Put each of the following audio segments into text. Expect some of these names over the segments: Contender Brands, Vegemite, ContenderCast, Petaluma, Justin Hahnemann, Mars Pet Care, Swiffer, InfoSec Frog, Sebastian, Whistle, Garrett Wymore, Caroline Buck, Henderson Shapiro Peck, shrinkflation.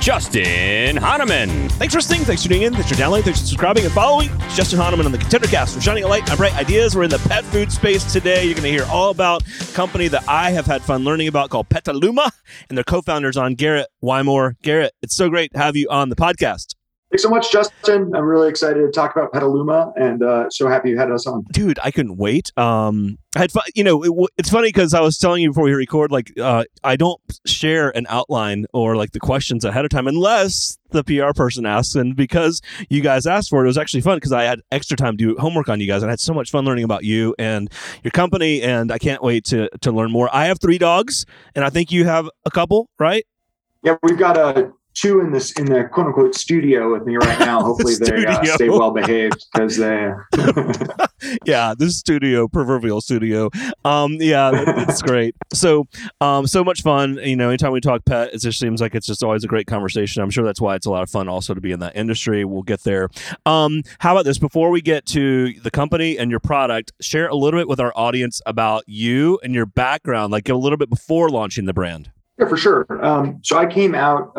Justin Hahnemann. Thanks for listening, thanks for tuning in, thanks for downloading, thanks for subscribing and following. It's Justin Hahnemann on the ContenderCast. We're shining a light on bright ideas. We're in the pet food space today. You're going to hear all about a company that I have had fun learning about called Petaluma, and their co-founder's on Garrett Wymore. Garrett, it's so great to have you on the podcast. Thanks so much, Justin. I'm really excited to talk about Petaluma, and so happy you had us on. Dude, I couldn't wait. I had fun. You know, it's funny because I was telling you before we record, like, I don't share an outline or like the questions ahead of time unless the PR person asks. And because you guys asked for it, it was actually fun because I had extra time to do homework on you guys, and I had so much fun learning about you and your company. And I can't wait to learn more. I have 3 dogs, and I think you have a couple, right? Yeah, we've got a. 2 in the quote unquote studio with me right now. Hopefully they stay well behaved because they. Yeah, this studio, proverbial studio. Yeah, it's great. So much fun. You know, anytime we talk pet, it just seems like it's just always a great conversation. I'm sure that's why it's a lot of fun also to be in that industry. We'll get there. How about this? Before we get to the company and your product, share a little bit with our audience about you and your background, like a little bit before launching the brand. Yeah, for sure. So I came out,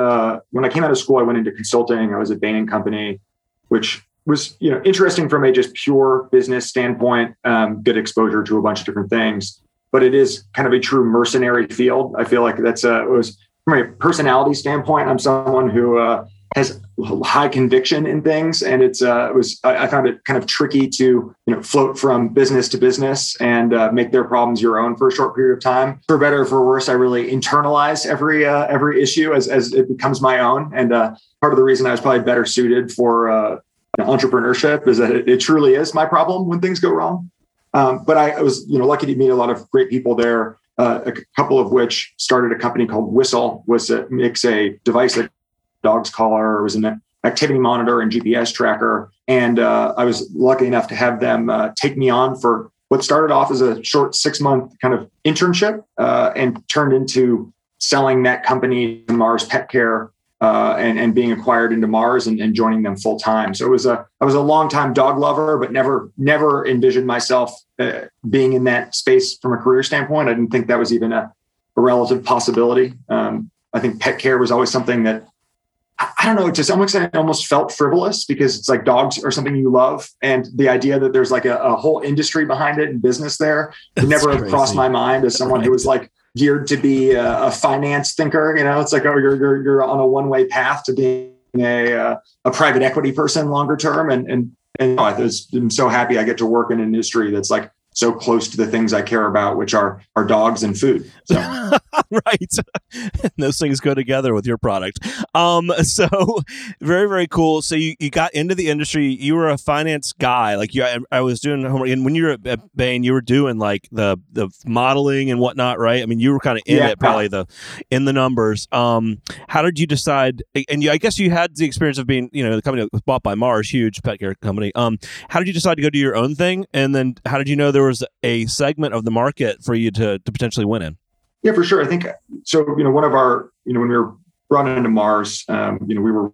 when I came out of school, I went into consulting. I was at Bain & Company, which was, you know, interesting from a just pure business standpoint, good exposure to a bunch of different things, but it is kind of a true mercenary field. I feel like it was from a personality standpoint, I'm someone who, has high conviction in things. And I found it kind of tricky to, you know, float from business to business and make their problems your own for a short period of time. For better or for worse, I really internalize every issue as it becomes my own. And part of the reason I was probably better suited for entrepreneurship is that it truly is my problem when things go wrong. But I was, you know, lucky to meet a lot of great people there. A couple of which started a company called Whistle, makes a device that dog's collar. It was an activity monitor and GPS tracker. And I was lucky enough to have them take me on for what started off as a short 6-month kind of internship and turned into selling that company to Mars Pet Care and being acquired into Mars and joining them full time. So I was a longtime dog lover, but never envisioned myself being in that space from a career standpoint. I didn't think that was even a relative possibility. I think pet care was always something that, I don't know, to some extent, it almost felt frivolous because it's like dogs are something you love. And the idea that there's like a whole industry behind it and business there never crossed my mind as someone who was like geared to be a finance thinker. You know, it's like, oh, you're on a one-way path to being a private equity person longer term. And I'm so happy I get to work in an industry that's like so close to the things I care about, which are dogs and food. So. Right. And those things go together with your product. So very, very cool. So you got into the industry. You were a finance guy. Like I was doing homework. And when you were at Bain, you were doing like the modeling and whatnot, right? I mean, you were kind of it, probably in the numbers. How did you decide? And I guess you had the experience of being, you know, the company that was bought by Mars, huge pet care company. How did you decide to go do your own thing? And then how did you know there was a segment of the market for you to potentially win in? Yeah, for sure. I think so. You know, one of our, you know, when we were brought into Mars, you know, we were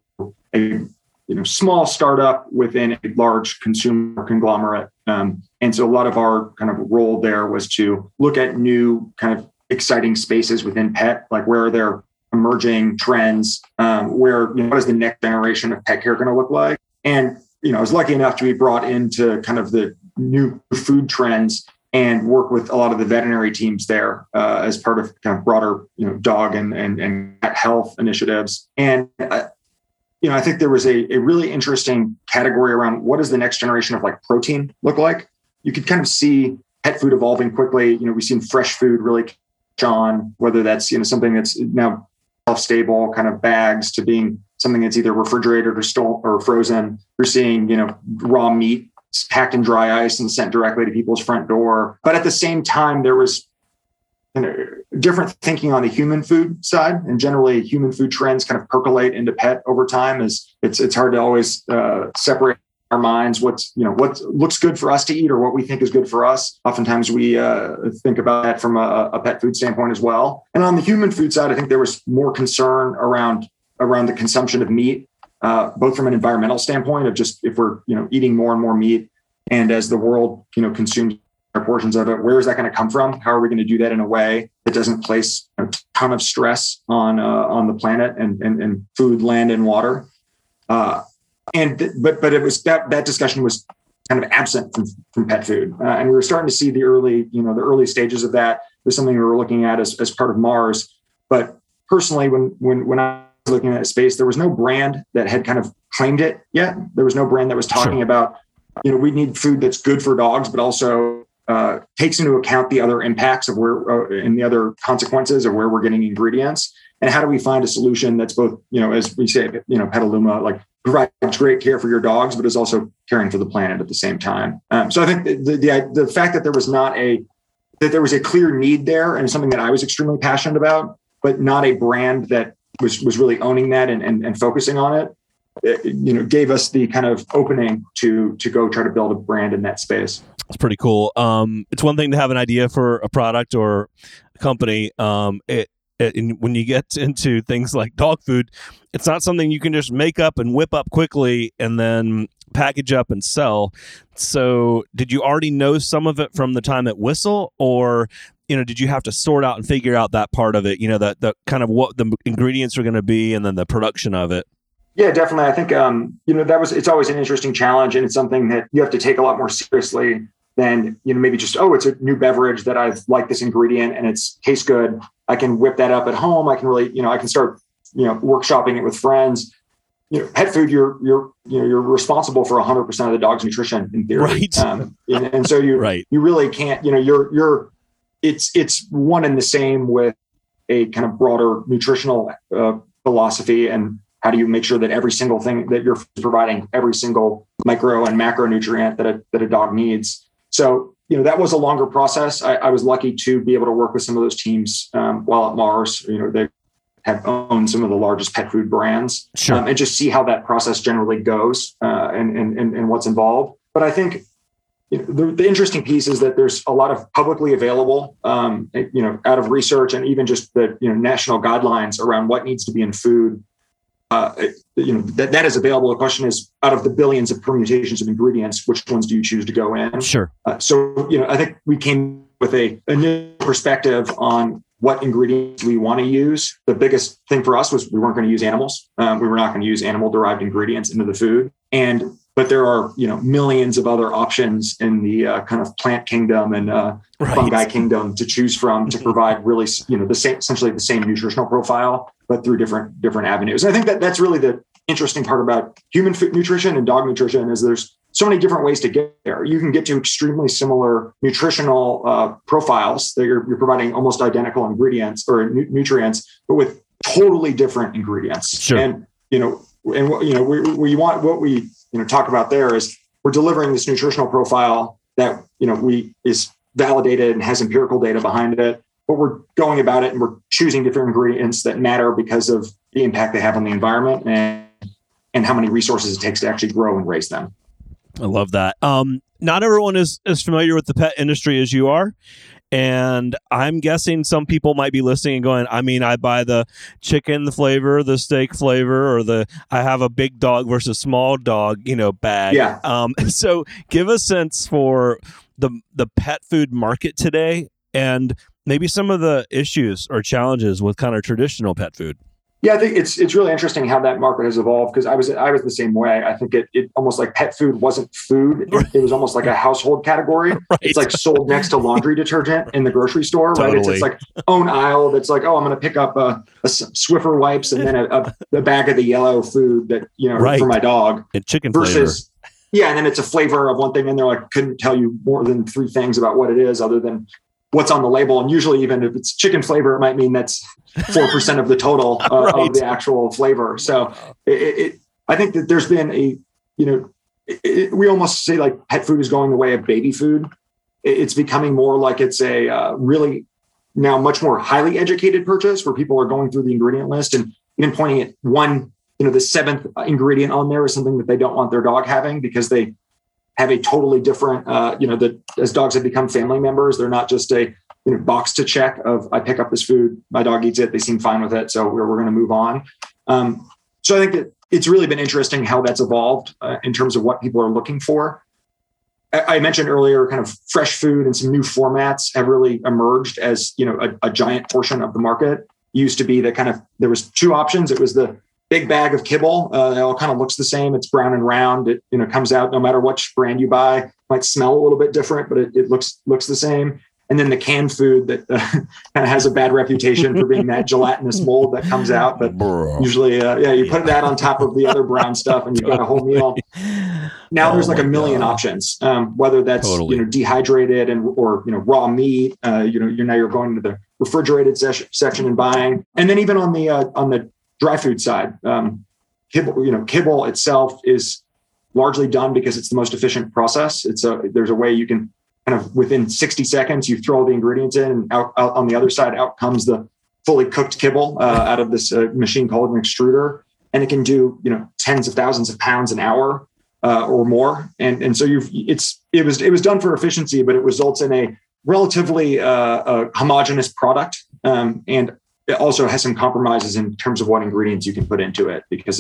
a, you know, small startup within a large consumer conglomerate, and so a lot of our kind of role there was to look at new kind of exciting spaces within pet, like where are there emerging trends, where, you know, what is the next generation of pet care going to look like? And you know, I was lucky enough to be brought into kind of the new food trends and work with a lot of the veterinary teams there as part of kind of broader, you know, dog and pet health initiatives. And, you know, I think there was a really interesting category around what does the next generation of like protein look like? You could kind of see pet food evolving quickly. You know, we've seen fresh food really catch on, whether that's, you know, something that's now self-stable kind of bags to being something that's either refrigerated or stored or frozen. We're seeing, you know, raw meat packed in dry ice and sent directly to people's front door. But at the same time, there was, you know, different thinking on the human food side, and generally human food trends kind of percolate into pet over time. As it's hard to always separate our minds what's, you know, what looks good for us to eat or what we think is good for us. Oftentimes we think about that from a pet food standpoint as well. And on the human food side, I think there was more concern around the consumption of meat, both from an environmental standpoint of just if we're, you know, eating more and more meat, and as the world, you know, consumes portions of it, where is that going to come from? How are we going to do that in a way that doesn't place a ton of stress on the planet and food, land, and water? But it was that discussion was kind of absent from pet food, and we were starting to see the early stages of that. It was something we were looking at as part of Mars. But personally, when I was looking at space, there was no brand that had kind of claimed it yet. There was no brand that was talking Sure. about, you know, we need food that's good for dogs, but also takes into account the other impacts of where and the other consequences of where we're getting ingredients, and how do we find a solution that's both, you know, as we say, you know, Petaluma, like provides great care for your dogs, but is also caring for the planet at the same time. So I think the fact that there was a clear need there, and something that I was extremely passionate about, but not a brand that was really owning that and focusing on it, you know, gave us the kind of opening to go try to build a brand in that space. It's pretty cool. It's one thing to have an idea for a product or a company. When you get into things like dog food, it's not something you can just make up and whip up quickly and then package up and sell. So did you already know some of it from the time at Whistle, or, you know, did you have to sort out and figure out that part of it, you know, that the kind of what the ingredients are going to be and then the production of it? Yeah, definitely. I think, you know, it's always an interesting challenge, and it's something that you have to take a lot more seriously than, you know, maybe just, oh, it's a new beverage that I've liked this ingredient and it's tastes good. I can whip that up at home. I can really, you know, I can start, you know, workshopping it with friends. You know, pet food, you're responsible for 100% of the dog's nutrition in theory. Right. And so you, right. you really can't, you know, it's one and the same with a kind of broader nutritional philosophy. And how do you make sure that every single thing that you're providing, every single micro and macronutrient that a dog needs? So, you know, that was a longer process. I was lucky to be able to work with some of those teams while at Mars. You know, they have owned some of the largest pet food brands, sure. And just see how that process generally goes and what's involved. But I think, you know, the interesting piece is that there's a lot of publicly available, you know, out of research and even just the, you know, national guidelines around what needs to be in food. You know, that is available. The question is, out of the billions of permutations of ingredients, which ones do you choose to go in? Sure. So, you know, I think we came with a new perspective on what ingredients we want to use. The biggest thing for us was we weren't going to use animals. We were not going to use animal-derived ingredients into the food. But there are, you know, millions of other options in the kind of plant kingdom and right. fungi kingdom to choose from to provide really, you know, the same, essentially the same nutritional profile, but through different avenues. And I think that's really the interesting part about human food nutrition and dog nutrition is there's so many different ways to get there. You can get to extremely similar nutritional profiles that you're providing almost identical ingredients or nutrients, but with totally different ingredients. Sure. And we want what we, you know, talk about there is we're delivering this nutritional profile that, you know, is validated and has empirical data behind it, but we're going about it and we're choosing different ingredients that matter because of the impact they have on the environment and how many resources it takes to actually grow and raise them. I love that. Not everyone is as familiar with the pet industry as you are. And I'm guessing some people might be listening and going, I mean, I buy the chicken, the flavor, the steak flavor, or I have a big dog versus small dog, you know, bag. Yeah. So give a sense for the pet food market today and maybe some of the issues or challenges with kind of traditional pet food. Yeah, I think it's really interesting how that market has evolved, because I was the same way. I think it almost like pet food wasn't food. It was almost like a household category. Right. It's like sold next to laundry detergent in the grocery store, totally. Right? It's like own aisle that's like, oh, I'm going to pick up a Swiffer wipes and then a bag of the yellow food that, you know, right. for my dog. And chicken versus, flavor. Yeah, and then it's a flavor of one thing in there. I couldn't tell you more than three things about what it is other than what's on the label. And usually even if it's chicken flavor, it might mean that's 4% of the total right. of the actual flavor. So I think that there's been a, you know, we almost say like pet food is going the way of baby food. It's becoming more like it's a really now much more highly educated purchase where people are going through the ingredient list and even pointing at one you know, the seventh ingredient on there is something that they don't want their dog having because they have a totally different, that as dogs have become family members, they're not just a, box to check of, I pick up this food, my dog eats it, they seem fine with it. So we're going to move on. So I think that it's really been interesting how that's evolved in terms of what people are looking for. I mentioned earlier, kind of fresh food and some new formats have really emerged as, a giant portion of the market. Used to be that kind of, there was two options. It was the big bag of kibble. It all kind of looks the same. It's brown and round. It comes out no matter which brand you buy. It might smell a little bit different, but it looks the same. And then the canned food that kind of has a bad reputation for being that gelatinous mold that comes out. But usually, you put that on top of the other brown stuff and you've got a whole meal. Now there's like a million options, whether that's, dehydrated and, or, raw meat, you're going to the refrigerated section and buying. And then even on the dry food side, kibble itself is largely done because it's the most efficient process. There's a way you can kind of within 60 seconds, you throw all the ingredients in and out on the other side, out comes the fully cooked kibble out of this machine called an extruder. And it can do, tens of thousands of pounds an hour or more. And so it was done for efficiency, but it results in a relatively homogeneous product. And it also has some compromises in terms of what ingredients you can put into it because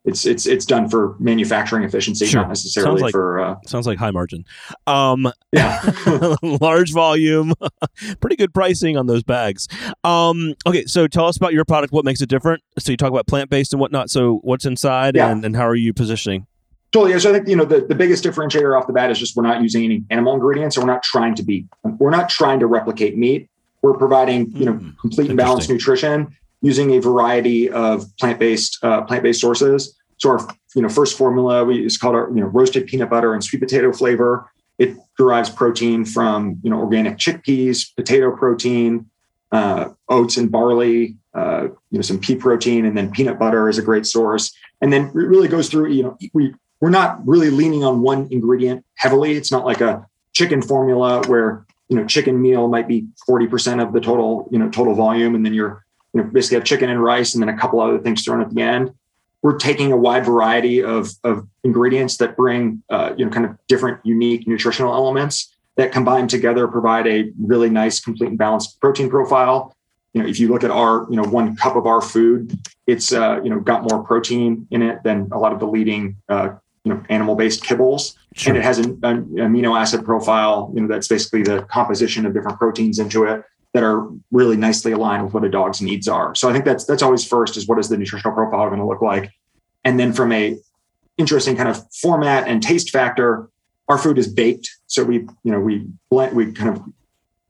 it's done for manufacturing efficiency, sure. Not necessarily for. Sounds like high margin. Large volume, pretty good pricing on those bags. Okay, so tell us about your product. What makes it different? So you talk about plant-based and whatnot. So what's inside and how are you positioning? Totally. So I think, the biggest differentiator off the bat is just we're not using any animal ingredients. So we're not trying to replicate meat. We're providing, complete and balanced nutrition using a variety of plant-based sources. So our, first formula is called our, roasted peanut butter and sweet potato flavor. It derives protein from, organic chickpeas, potato protein, oats and barley, some pea protein, and then peanut butter is a great source. And then it really goes through, we're not really leaning on one ingredient heavily. It's not like a chicken formula where, chicken meal might be 40% of the total, total volume. And then you're, basically have chicken and rice and then a couple other things thrown at the end. We're taking a wide variety of ingredients that bring, kind of different, unique nutritional elements that combined together provide a really nice, complete and balanced protein profile. If you look at our, one cup of our food, it's, got more protein in it than a lot of the leading, animal-based kibbles. Sure. And it has an amino acid profile, that's basically the composition of different proteins into it that are really nicely aligned with what a dog's needs are. So I think that's always first is what is the nutritional profile going to look like? And then from a interesting kind of format and taste factor, our food is baked. So we blend, we kind of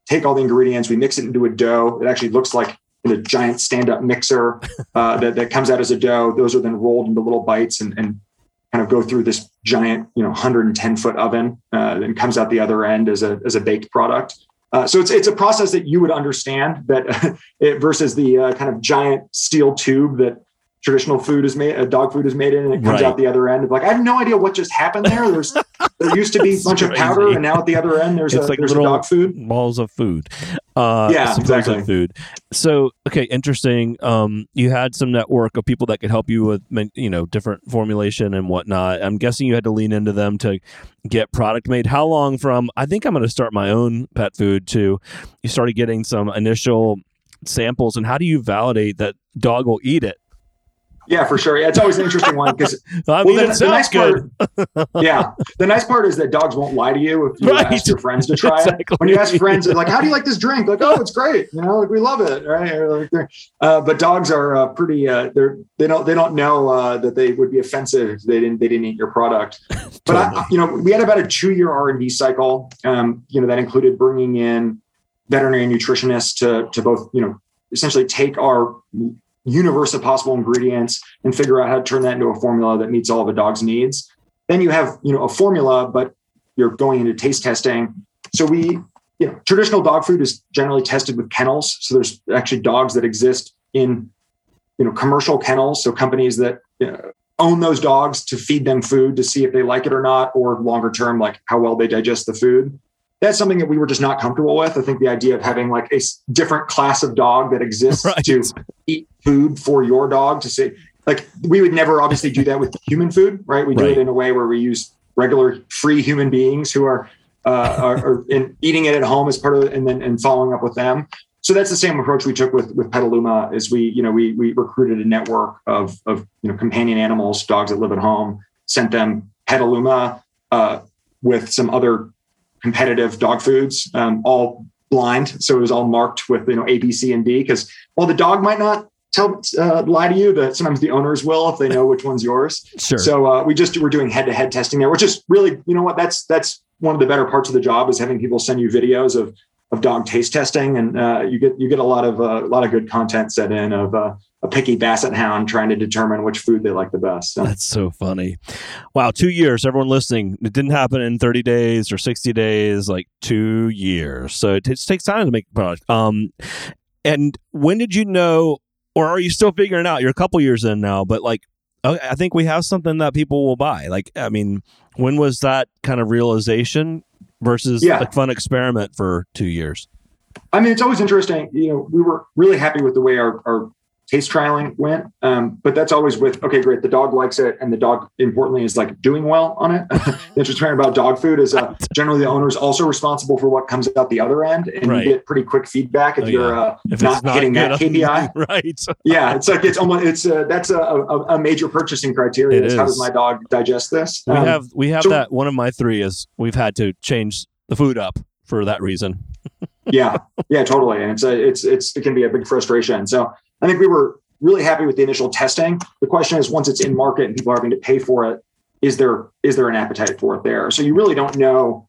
take all the ingredients, we mix it into a dough. It actually looks like a giant stand-up mixer that comes out as a dough. Those are then rolled into little bites and kind of go through this giant, 110-foot oven and comes out the other end as a baked product. So it's a process that you would understand that versus the kind of giant steel tube that traditional food is made, dog food is made in, and it comes out the other end. Like I have no idea what just happened there. There used to be a bunch of powder, and now at the other end there's a dog food balls of food. Exactly. Food. So okay, interesting. You had some network of people that could help you with different formulation and whatnot. I'm guessing you had to lean into them to get product made. How long from I think I'm going to start my own pet food to you started getting some initial samples, and how do you validate that dog will eat it? Yeah, for sure. Yeah, it's always an interesting one because the nice part is that dogs won't lie to you if you ask your friends to try it. When you ask friends, they're like, "How do you like this drink?" Like, "Oh, it's great. We love it." Right? But dogs are pretty. They don't know that they would be offensive if they didn't eat your product. But we had about a 2-year R&D cycle. That included bringing in veterinary nutritionists to both essentially take our universe of possible ingredients and figure out how to turn that into a formula that meets all of a dog's needs. Then you have, a formula, but you're going into taste testing. So we, traditional dog food is generally tested with kennels. So there's actually dogs that exist in, commercial kennels. So companies that own those dogs to feed them food to see if they like it or not, or longer term, like how well they digest the food. That's something that we were just not comfortable with. I think the idea of having like a different class of dog that exists to eat food for your dog to say, Like, we would never obviously do that with human food, right? We do it in a way where we use regular free human beings who are in eating it at home as part of it, and then and following up with them. So that's the same approach we took with Petaluma. Is we recruited a network of companion animals, dogs that live at home, sent them Petaluma with some other competitive dog foods, all blind. So it was all marked with, A, B, C, and D, because while the dog might not lie to you, that sometimes the owners will, if they know which one's yours. Sure. So we're doing head-to-head testing there, which is really, that's one of the better parts of the job, is having people send you videos of dog taste testing. And you get a lot of good content set in of a picky basset hound trying to determine which food they like the best. So. That's so funny. Wow. 2 years, everyone listening. It didn't happen in 30 days or 60 days, like 2 years. So it takes time to make a product. And when did you know, or are you still figuring it out? You're a couple years in now, but I think we have something that people will buy. When was that kind of realization? Versus a fun experiment for 2 years. I mean, it's always interesting. We were really happy with the way our taste trialing went. But that's always with, okay, great. The dog likes it. And the dog, importantly, is doing well on it. The interesting part about dog food is generally the owner is also responsible for what comes out the other end. And you get pretty quick feedback if you're if not hitting that KPI. Right. Yeah. That's a major purchasing criteria. How does my dog digest this? We have that. One of my three is we've had to change the food up for that reason. Yeah, totally. And it can be a big frustration. So I think we were really happy with the initial testing. The question is, once it's in market and people are having to pay for it, is there an appetite for it there? So you really don't know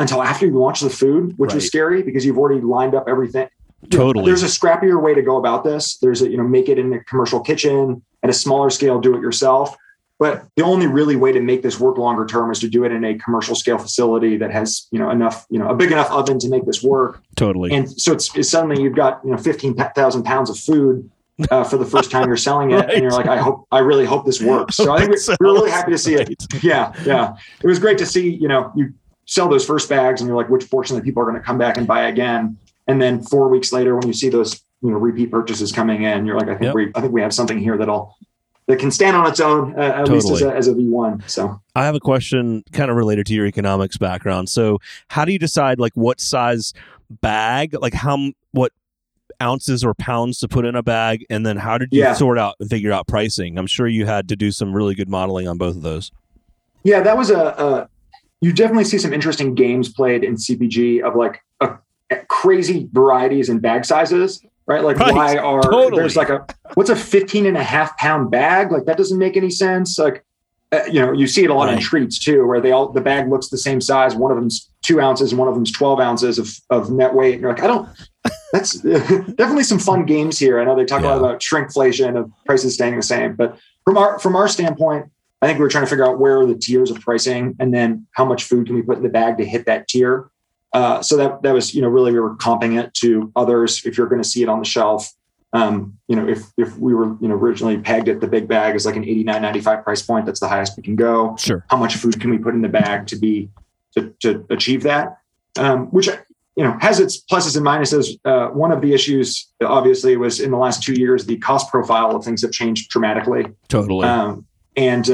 until after you launch the food, which is scary because you've already lined up everything. Totally. There's a scrappier way to go about this. There's a, make it in a commercial kitchen at a smaller scale, do it yourself. But the only really way to make this work longer term is to do it in a commercial scale facility that has, a big enough oven to make this work. Totally. And so it's suddenly you've got, 15,000 pounds of food for the first time you're selling it. Right. And you're like, I really hope this works. So I think we're really happy to see it. Yeah. Yeah. It was great to see, you sell those first bags and you're like, which portion of the people are going to come back and buy again. And then 4 weeks later, when you see those, repeat purchases coming in, you're like, I think we have something here that can stand on its own, at least as a V1. So I have a question kind of related to your economics background. So how do you decide what size bag, what ounces or pounds to put in a bag? And then how did you sort out and figure out pricing? I'm sure you had to do some really good modeling on both of those. Yeah, that was you definitely see some interesting games played in CPG of crazy varieties in bag sizes. Right. There's what's a 15 and a half pound bag? That doesn't make any sense. You see it a lot in treats too, where the bag looks the same size. One of them's 2 ounces and one of them's 12 ounces of net weight. And you're like, that's definitely some fun games here. I know they talk a lot about shrinkflation of prices staying the same, but from our standpoint, I think we were trying to figure out where are the tiers of pricing and then how much food can we put in the bag to hit that tier. So that was, really we were comping it to others. If you're going to see it on the shelf, if we were, originally pegged at the big bag as an $89.95 price point, that's the highest we can go. Sure. How much food can we put in the bag to achieve that? Which, has its pluses and minuses. One of the issues obviously was in the last 2 years, the cost profile of things have changed dramatically. Totally. And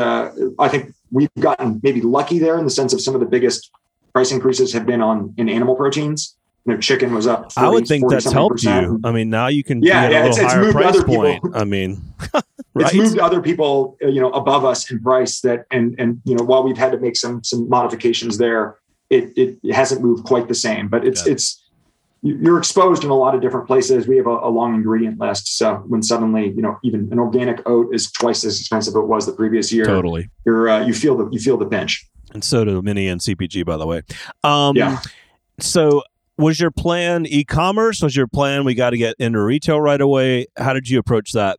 I think we've gotten maybe lucky there in the sense of some of the biggest price increases have been in animal proteins. Chicken was up 40%. I would think that's helped you. I mean, now you can get a little higher price point. I mean, it's moved other people, above us in price that, and while we've had to make some modifications there, it hasn't moved quite the same, but it's, you're exposed in a lot of different places. We have a long ingredient list. So when suddenly, even an organic oat is twice as expensive as it was the previous year. Totally. You're, you feel the pinch. And so do many in CPG, by the way. So was your plan e-commerce? Was your plan, we got to get into retail right away? How did you approach that?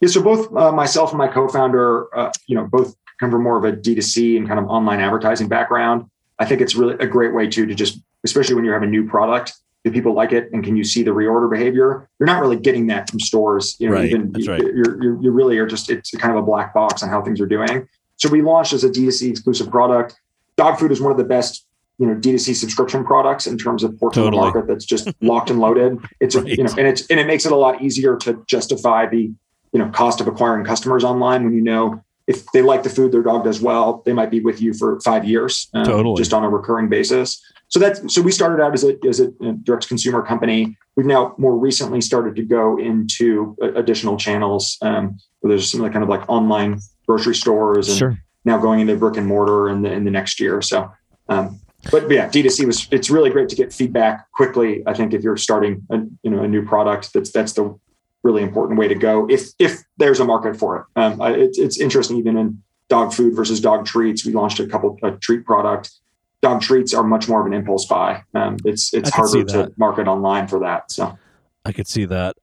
Yeah, so both myself and my co-founder, both come from more of a D2C and kind of online advertising background. I think it's really a great way to just, especially when you have a new product, do people like it? And can you see the reorder behavior? You're not really getting that from stores. You really are just, it's kind of a black box on how things are doing. So we launched as a D2C exclusive product. Dog food is one of the best, D2C subscription products in terms of portion of market that's just locked and loaded. It's and it makes it a lot easier to justify the you know, cost of acquiring customers online when you know if they like the food, their dog does well, they might be with you for 5 years, totally. Just on a recurring basis. So we started out as a direct consumer company. We've now more recently started to go into additional channels. There's some kind of like online grocery stores, and sure. Now going into brick and mortar in the next year. So, but yeah, D2C it's really great to get feedback quickly. I think if you're starting a new product, that's the really important way to go. If there's a market for it, it's interesting even in dog food versus dog treats. We launched a treat product. Dog treats are much more of an impulse buy. It's harder to market online for that. So I could see that.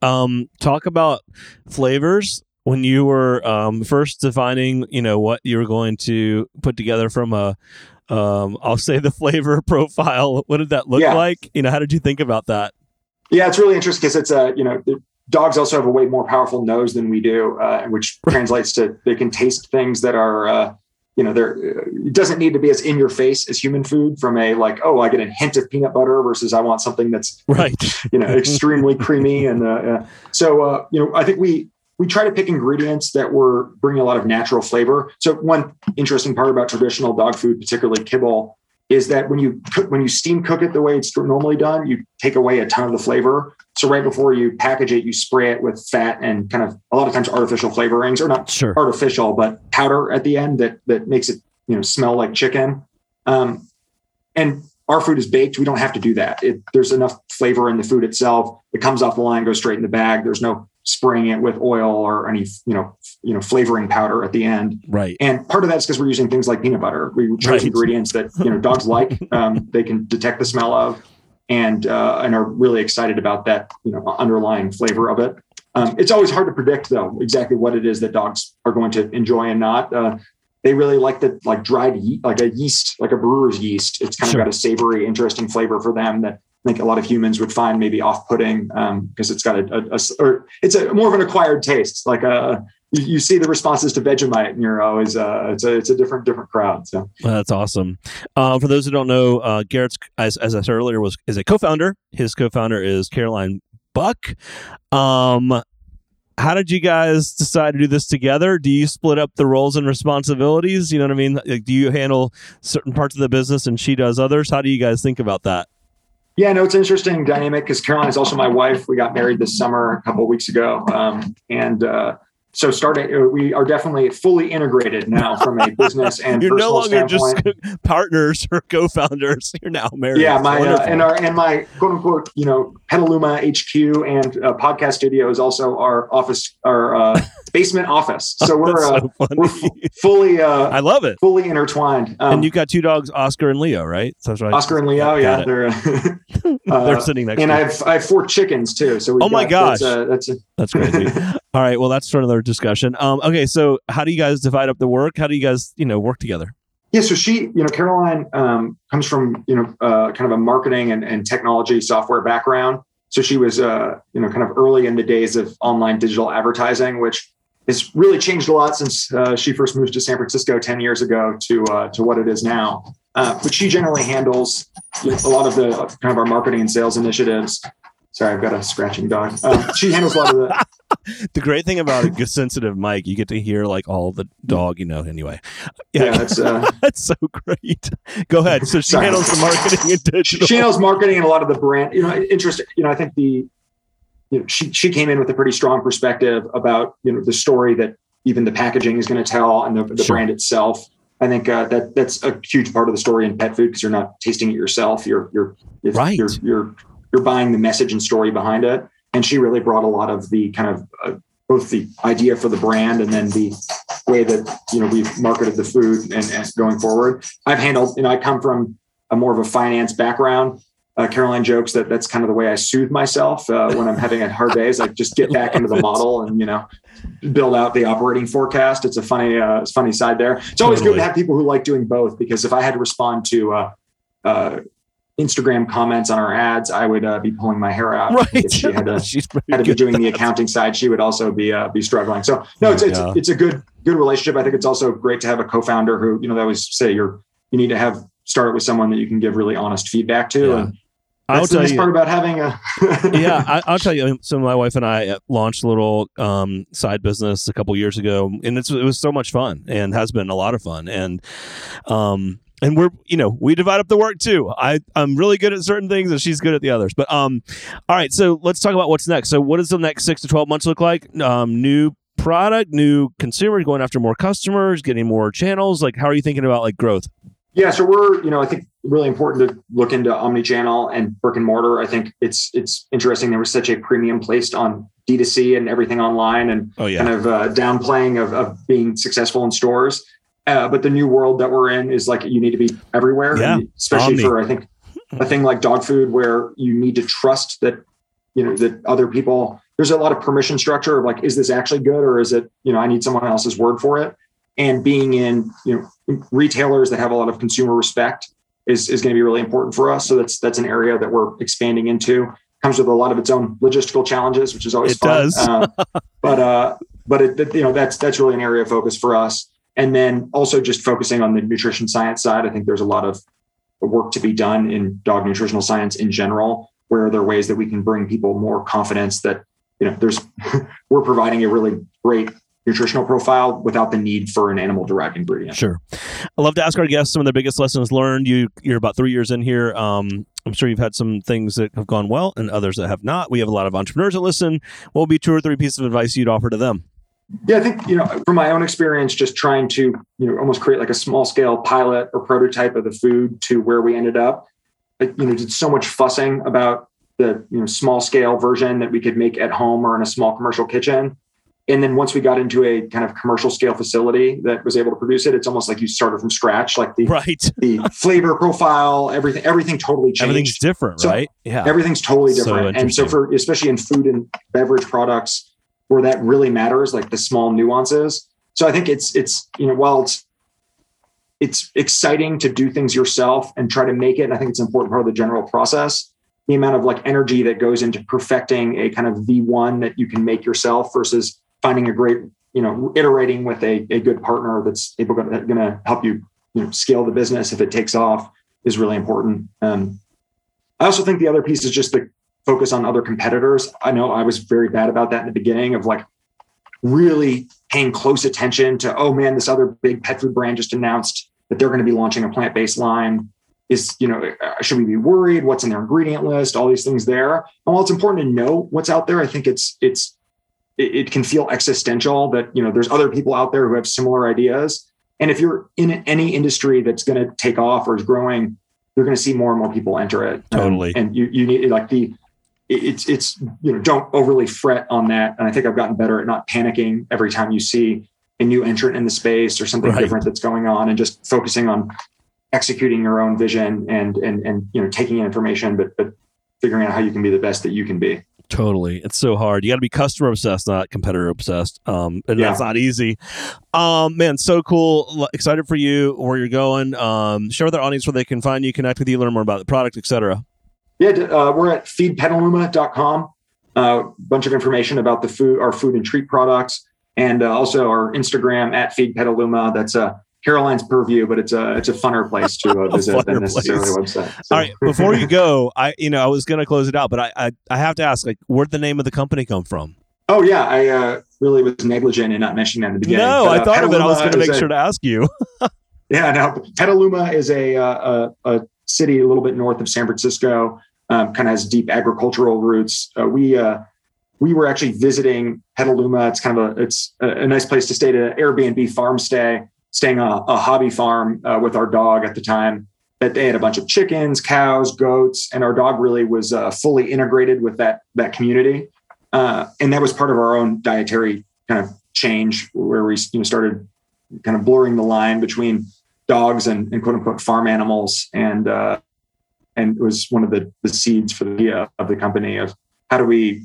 Talk about flavors. When you were first defining, what you were going to put together from a, I'll say the flavor profile. What did that look like? How did you think about that? Yeah, it's really interesting because it's dogs also have a way more powerful nose than we do, which translates to they can taste things that are. It doesn't need to be as in your face as human food from a like, oh, I get a hint of peanut butter versus I want something that's right, extremely creamy. And I think we try to pick ingredients that were bringing a lot of natural flavor. So one interesting part about traditional dog food, particularly kibble, is that when you steam cook it the way it's normally done, you take away a ton of the flavor. So right before you package it, you spray it with fat and kind of a lot of times artificial flavorings, or not sure. Artificial, but powder at the end that makes it smell like chicken. And our food is baked. We don't have to do that. There's enough flavor in the food itself. It comes off the line, goes straight in the bag. There's no spraying it with oil or any flavoring powder at the end. Right. And part of that's because we're using things like peanut butter. We chose ingredients that dogs like. They can detect the smell of. And are really excited about that, underlying flavor of it. It's always hard to predict, though, exactly what it is that dogs are going to enjoy and not. They really like the dried yeast, like a yeast, like a brewer's yeast. It's kind of got a savory, interesting flavor for them that I think a lot of humans would find maybe off-putting because it's got it's more of an acquired taste. Like you see the responses to Vegemite, and you're always it's a different crowd. So that's awesome. For those who don't know, Garrett's, as I said earlier, is a co-founder. His co-founder is Caroline Buck. How did you guys decide to do this together? Do you split up the roles and responsibilities? You know what I mean? Like, do you handle certain parts of the business and she does others? How do you guys think about that? Yeah, no, it's an interesting dynamic because Caroline is also my wife. We got married this summer a couple of weeks ago. So we are definitely fully integrated now from a business and you're personal standpoint. You're no longer just partners or co-founders. You're now married. Yeah, my quote-unquote, Petaluma HQ and podcast studio is also our office, our basement office. So we're fully I love it. Fully intertwined. And you've got two dogs, Oscar and Leo, right? So Oscar and Leo, yeah. They're sitting next to me. And I have four chickens, too. So oh, my gosh. That's crazy. All right. Well, that's for another discussion. Okay. So how do you guys divide up the work? How do you guys, work together? Yeah. So she, Caroline comes from, kind of a marketing and technology software background. So she was, kind of early in the days of online digital advertising, which has really changed a lot since she first moved to San Francisco 10 years ago to what it is now. But she generally handles a lot of the kind of our marketing and sales initiatives. Sorry, I've got a scratching dog. She handles a lot of the... The great thing about a sensitive mic, you get to hear like all the dog, anyway. Yeah, that's... that's so great. Go ahead. So she handles the marketing and digital. She handles marketing and a lot of the brand. Interesting. I think she came in with a pretty strong perspective about, the story that even the packaging is going to tell and the brand itself. I think that's a huge part of the story in pet food because you're not tasting it yourself. Right. You're buying the message and story behind it. And she really brought a lot of the kind of both the idea for the brand and then the way that, we've marketed the food and going forward. I've handled, I come from a more of a finance background. Caroline jokes that that's kind of the way I soothe myself when I'm having a hard day is I just get back into the model and, build out the operating forecast. It's a funny side there. It's always good to have people who like doing both, because if I had to respond to, Instagram comments on our ads, I would be pulling my hair out. Right. If she had to be doing the accounting side, she would also be struggling. So no, it's a good relationship. I think it's also great to have a co-founder who, they always say you need to start with someone that you can give really honest feedback to. Yeah. And That's the nice part about having a... Yeah, I'll tell you. So my wife and I launched a little side business a couple years ago, and it was so much fun, and has been a lot of fun. And we're, you know, we divide up the work too. I'm really good at certain things, and she's good at the others. But all right, so let's talk about what's next. So what does the next 6 to 12 months look like? New product, new consumer, going after more customers, getting more channels. Like, how are you thinking about like growth? Yeah, so we're, you know, I think really important to look into omnichannel and brick and mortar. I think it's interesting there was such a premium placed on D2C and everything online, and kind of downplaying of being successful in stores. But the new world that we're in is like, you need to be everywhere, especially for, I think, a thing like dog food, where you need to trust that, you know, that other people, there's a lot of permission structure of like, is this actually good? Or is it, you know, I need someone else's word for it. And being in, you know, retailers that have a lot of consumer respect is going to be really important for us. So that's an area that we're expanding into. Comes with a lot of its own logistical challenges, which is always fun. Does. But it, you know, that's really an area of focus for us. And then also just focusing on the nutrition science side. I think there's a lot of work to be done in dog nutritional science in general, where there are ways that we can bring people more confidence that, you know, there's, we're providing a really great nutritional profile without the need for an animal-derived ingredient. Sure. I love to ask our guests some of their biggest lessons learned. You're about 3 years in here. I'm sure you've had some things that have gone well and others that have not. We have a lot of entrepreneurs that listen. What would be 2 or 3 pieces of advice you'd offer to them? Yeah, I think, you know, from my own experience, just trying to, you know, almost create like a small-scale pilot or prototype of the food to where we ended up. I, you know, did so much fussing about the, you know, small-scale version that we could make at home or in a small commercial kitchen. And then once we got into a kind of commercial scale facility that was able to produce it, it's almost like you started from scratch, like the the flavor profile, everything totally changed. Everything's different, so, right? Yeah. Everything's totally different. So and so for, especially in food and beverage products where that really matters, like the small nuances. So I think it's, you know, while it's exciting to do things yourself and try to make it, and I think it's an important part of the general process, the amount of like energy that goes into perfecting a kind of V1 that you can make yourself versus finding a great, you know, iterating with a good partner that's able to help you, you know, scale the business if it takes off is really important. I also think the other piece is just the focus on other competitors. I know I was very bad about that in the beginning of like really paying close attention to, oh man, this other big pet food brand just announced that they're going to be launching a plant-based line. Is, you know, should we be worried? What's in their ingredient list? All these things there. And while it's important to know what's out there, I think it can feel existential that, you know, there's other people out there who have similar ideas. And if you're in any industry that's going to take off or is growing, you're going to see more and more people enter it. Totally. And you need like it's, you know, don't overly fret on that. And I think I've gotten better at not panicking every time you see a new entrant in the space or something different that's going on, and just focusing on executing your own vision and, you know, taking in information, but figuring out how you can be the best that you can be. Totally. It's so hard. You got to be customer obsessed, not competitor obsessed. And that's not easy. Man, so cool. Excited for you, where you're going. Share with our audience where they can find you, connect with you, learn more about the product, etc. Yeah. We're at feedpetaluma.com. A bunch of information about the food, our food and treat products, and also our Instagram at feedpetaluma. That's Caroline's purview, but it's a funner place to visit than necessarily a website. So. All right, before you go, I was going to close it out, but I have to ask, like, where'd the name of the company come from? Oh yeah, I really was negligent in not mentioning that in the beginning. No, I thought Petaluma of it. I was going to make sure to ask you. Yeah, no, Petaluma is a city a little bit north of San Francisco. Kind of has deep agricultural roots. We were actually visiting Petaluma. It's kind of a nice place to stay, to an Airbnb farm stay. Staying on a hobby farm with our dog at the time, that they had a bunch of chickens, cows, goats, and our dog really was fully integrated with that community. And that was part of our own dietary kind of change, where we, you know, started kind of blurring the line between dogs and quote unquote farm animals. And it was one of the seeds for the of the company of how do we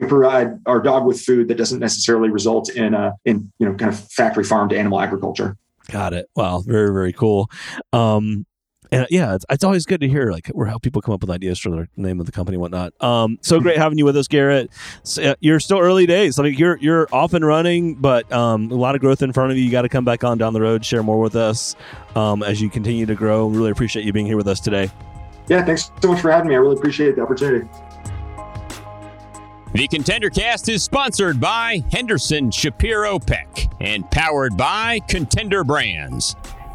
provide our dog with food that doesn't necessarily result in, you know, kind of factory farmed animal agriculture. Got it. Wow. Very, very cool. And yeah, it's always good to hear like how people come up with ideas for their name of the company and whatnot. So great having you with us, Garrett. So, you're still early days. Like you're off and running, but a lot of growth in front of you. You got to come back on down the road, share more with us as you continue to grow. Really appreciate you being here with us today. Yeah, thanks so much for having me. I really appreciate the opportunity. The ContenderCast is sponsored by Henderson Shapiro Peck and powered by Contender Brands.